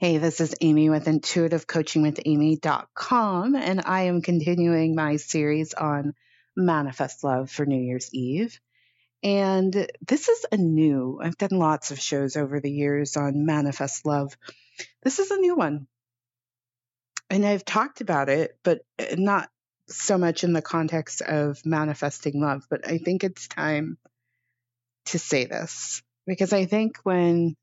Hey, this is Amy with intuitivecoachingwithamy.com, and I am continuing my series on Manifest Love for New Year's Eve. And this is I've done lots of shows over the years on Manifest Love. This is a new one. And I've talked about it, but not so much in the context of manifesting love, but I think it's time to say this, because I think when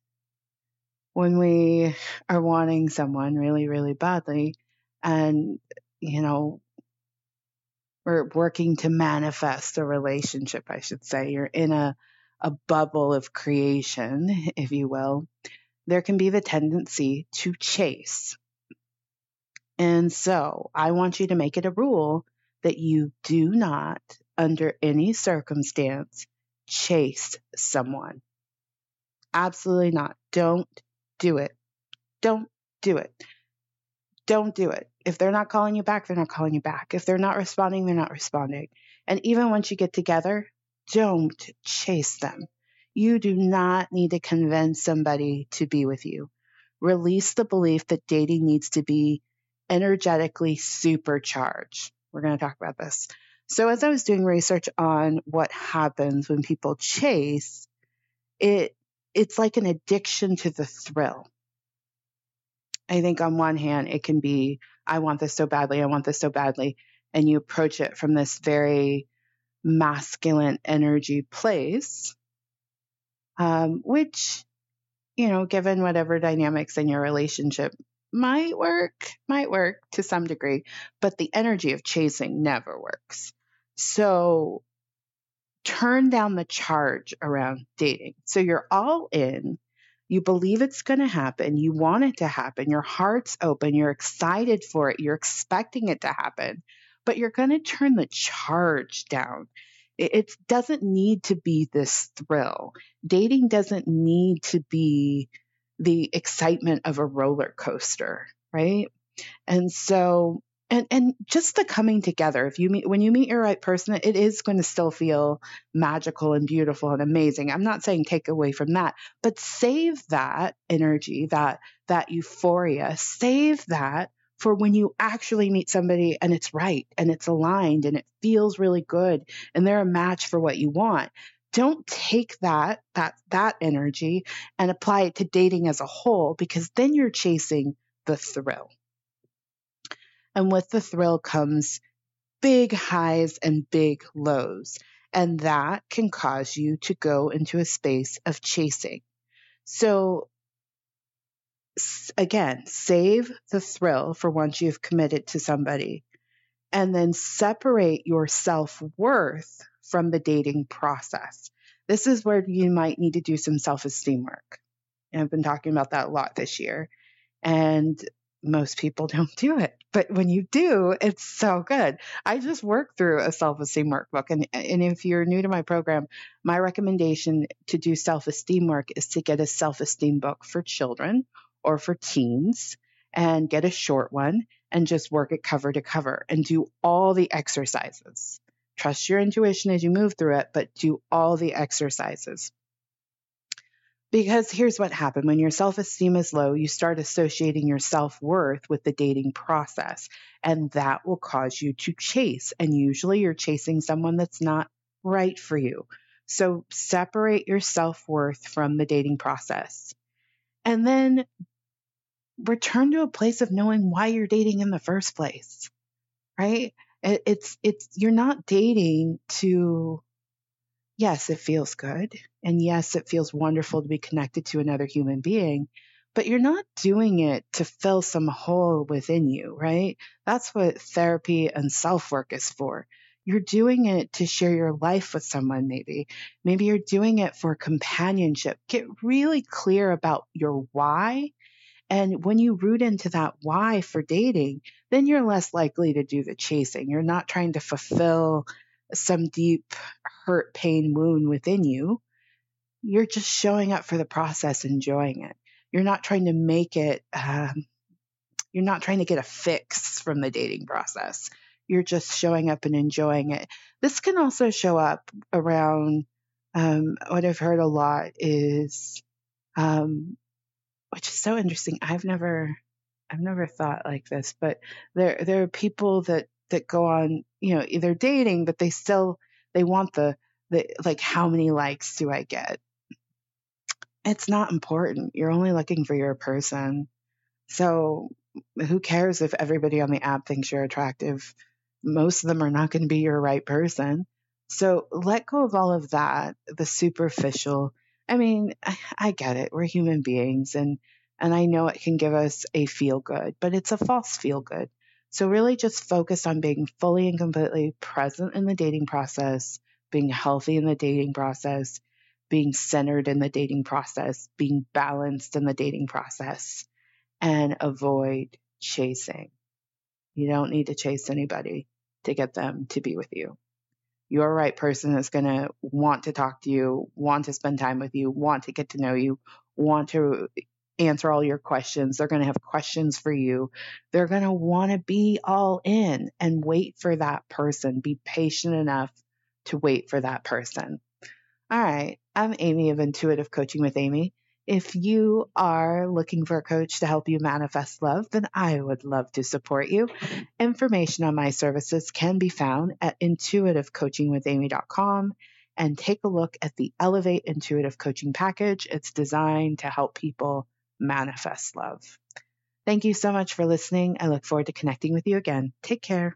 we are wanting someone really, really badly and, we're working to manifest a relationship, I should say, you're in a bubble of creation, if you will, there can be the tendency to chase. And so I want you to make it a rule that you do not, under any circumstance, chase someone. Absolutely not. Don't do it. If they're not calling you back, they're not calling you back. If they're not responding, they're not responding. And even once you get together, don't chase them. You do not need to convince somebody to be with you. Release the belief that dating needs to be energetically supercharged. We're going to talk about this. So as I was doing research on what happens when people chase, it's like an addiction to the thrill. I think on one hand, it can be, I want this so badly. And you approach it from this very masculine energy place, which, given whatever dynamics in your relationship might work to some degree, but the energy of chasing never works. So turn down the charge around dating. So you're all in, you believe it's going to happen, you want it to happen, your heart's open, you're excited for it, you're expecting it to happen, but you're going to turn the charge down. It doesn't need to be this thrill. Dating doesn't need to be the excitement of a roller coaster, right? And so, and just the coming together, when you meet your right person, it is going to still feel magical and beautiful and amazing. I'm not saying take away from that, but save that energy, that euphoria, save that for when you actually meet somebody and it's right and it's aligned and it feels really good and they're a match for what you want. Don't take that energy and apply it to dating as a whole, because then you're chasing the thrill. And with the thrill comes big highs and big lows, and that can cause you to go into a space of chasing. So again, save the thrill for once you've committed to somebody, and then separate your self-worth from the dating process. This is where you might need to do some self-esteem work. And I've been talking about that a lot this year. And most people don't do it. But when you do, it's so good. I just worked through a self-esteem workbook. And if you're new to my program, my recommendation to do self-esteem work is to get a self-esteem book for children or for teens, and get a short one and just work it cover to cover and do all the exercises. Trust your intuition as you move through it, but do all the exercises. Because here's what happened. When your self-esteem is low, you start associating your self-worth with the dating process, and that will cause you to chase. And usually you're chasing someone that's not right for you. So separate your self-worth from the dating process. And then return to a place of knowing why you're dating in the first place, right? It's you're not dating to, yes, it feels good. And yes, it feels wonderful to be connected to another human being, but you're not doing it to fill some hole within you, right? That's what therapy and self-work is for. You're doing it to share your life with someone, maybe. Maybe you're doing it for companionship. Get really clear about your why. And when you root into that why for dating, then you're less likely to do the chasing. You're not trying to fulfill some deep hurt, pain, wound within you. You're just showing up for the process, enjoying it. You're not trying to make it, you're not trying to get a fix from the dating process. You're just showing up and enjoying it. This can also show up around what I've heard a lot is which is so interesting. I've never thought like this, but there are people that go on, either dating, but they want the like, how many likes do I get? It's not important. You're only looking for your person. So who cares if everybody on the app thinks you're attractive? Most of them are not going to be your right person. So let go of all of that, the superficial. I mean, I get it. We're human beings, and I know it can give us a feel good, but it's a false feel good. So really just focus on being fully and completely present in the dating process, being healthy in the dating process, being centered in the dating process, being balanced in the dating process, and avoid chasing. You don't need to chase anybody to get them to be with you. Your right person is going to want to talk to you, want to spend time with you, want to get to know you, want to answer all your questions. They're going to have questions for you. They're going to want to be all in, and wait for that person. Be patient enough to wait for that person. All right. I'm Amy of Intuitive Coaching with Amy. If you are looking for a coach to help you manifest love, then I would love to support you. Information on my services can be found at intuitivecoachingwithamy.com, and take a look at the Elevate Intuitive Coaching Package. It's designed to help people manifest love. Thank you so much for listening. I look forward to connecting with you again. Take care.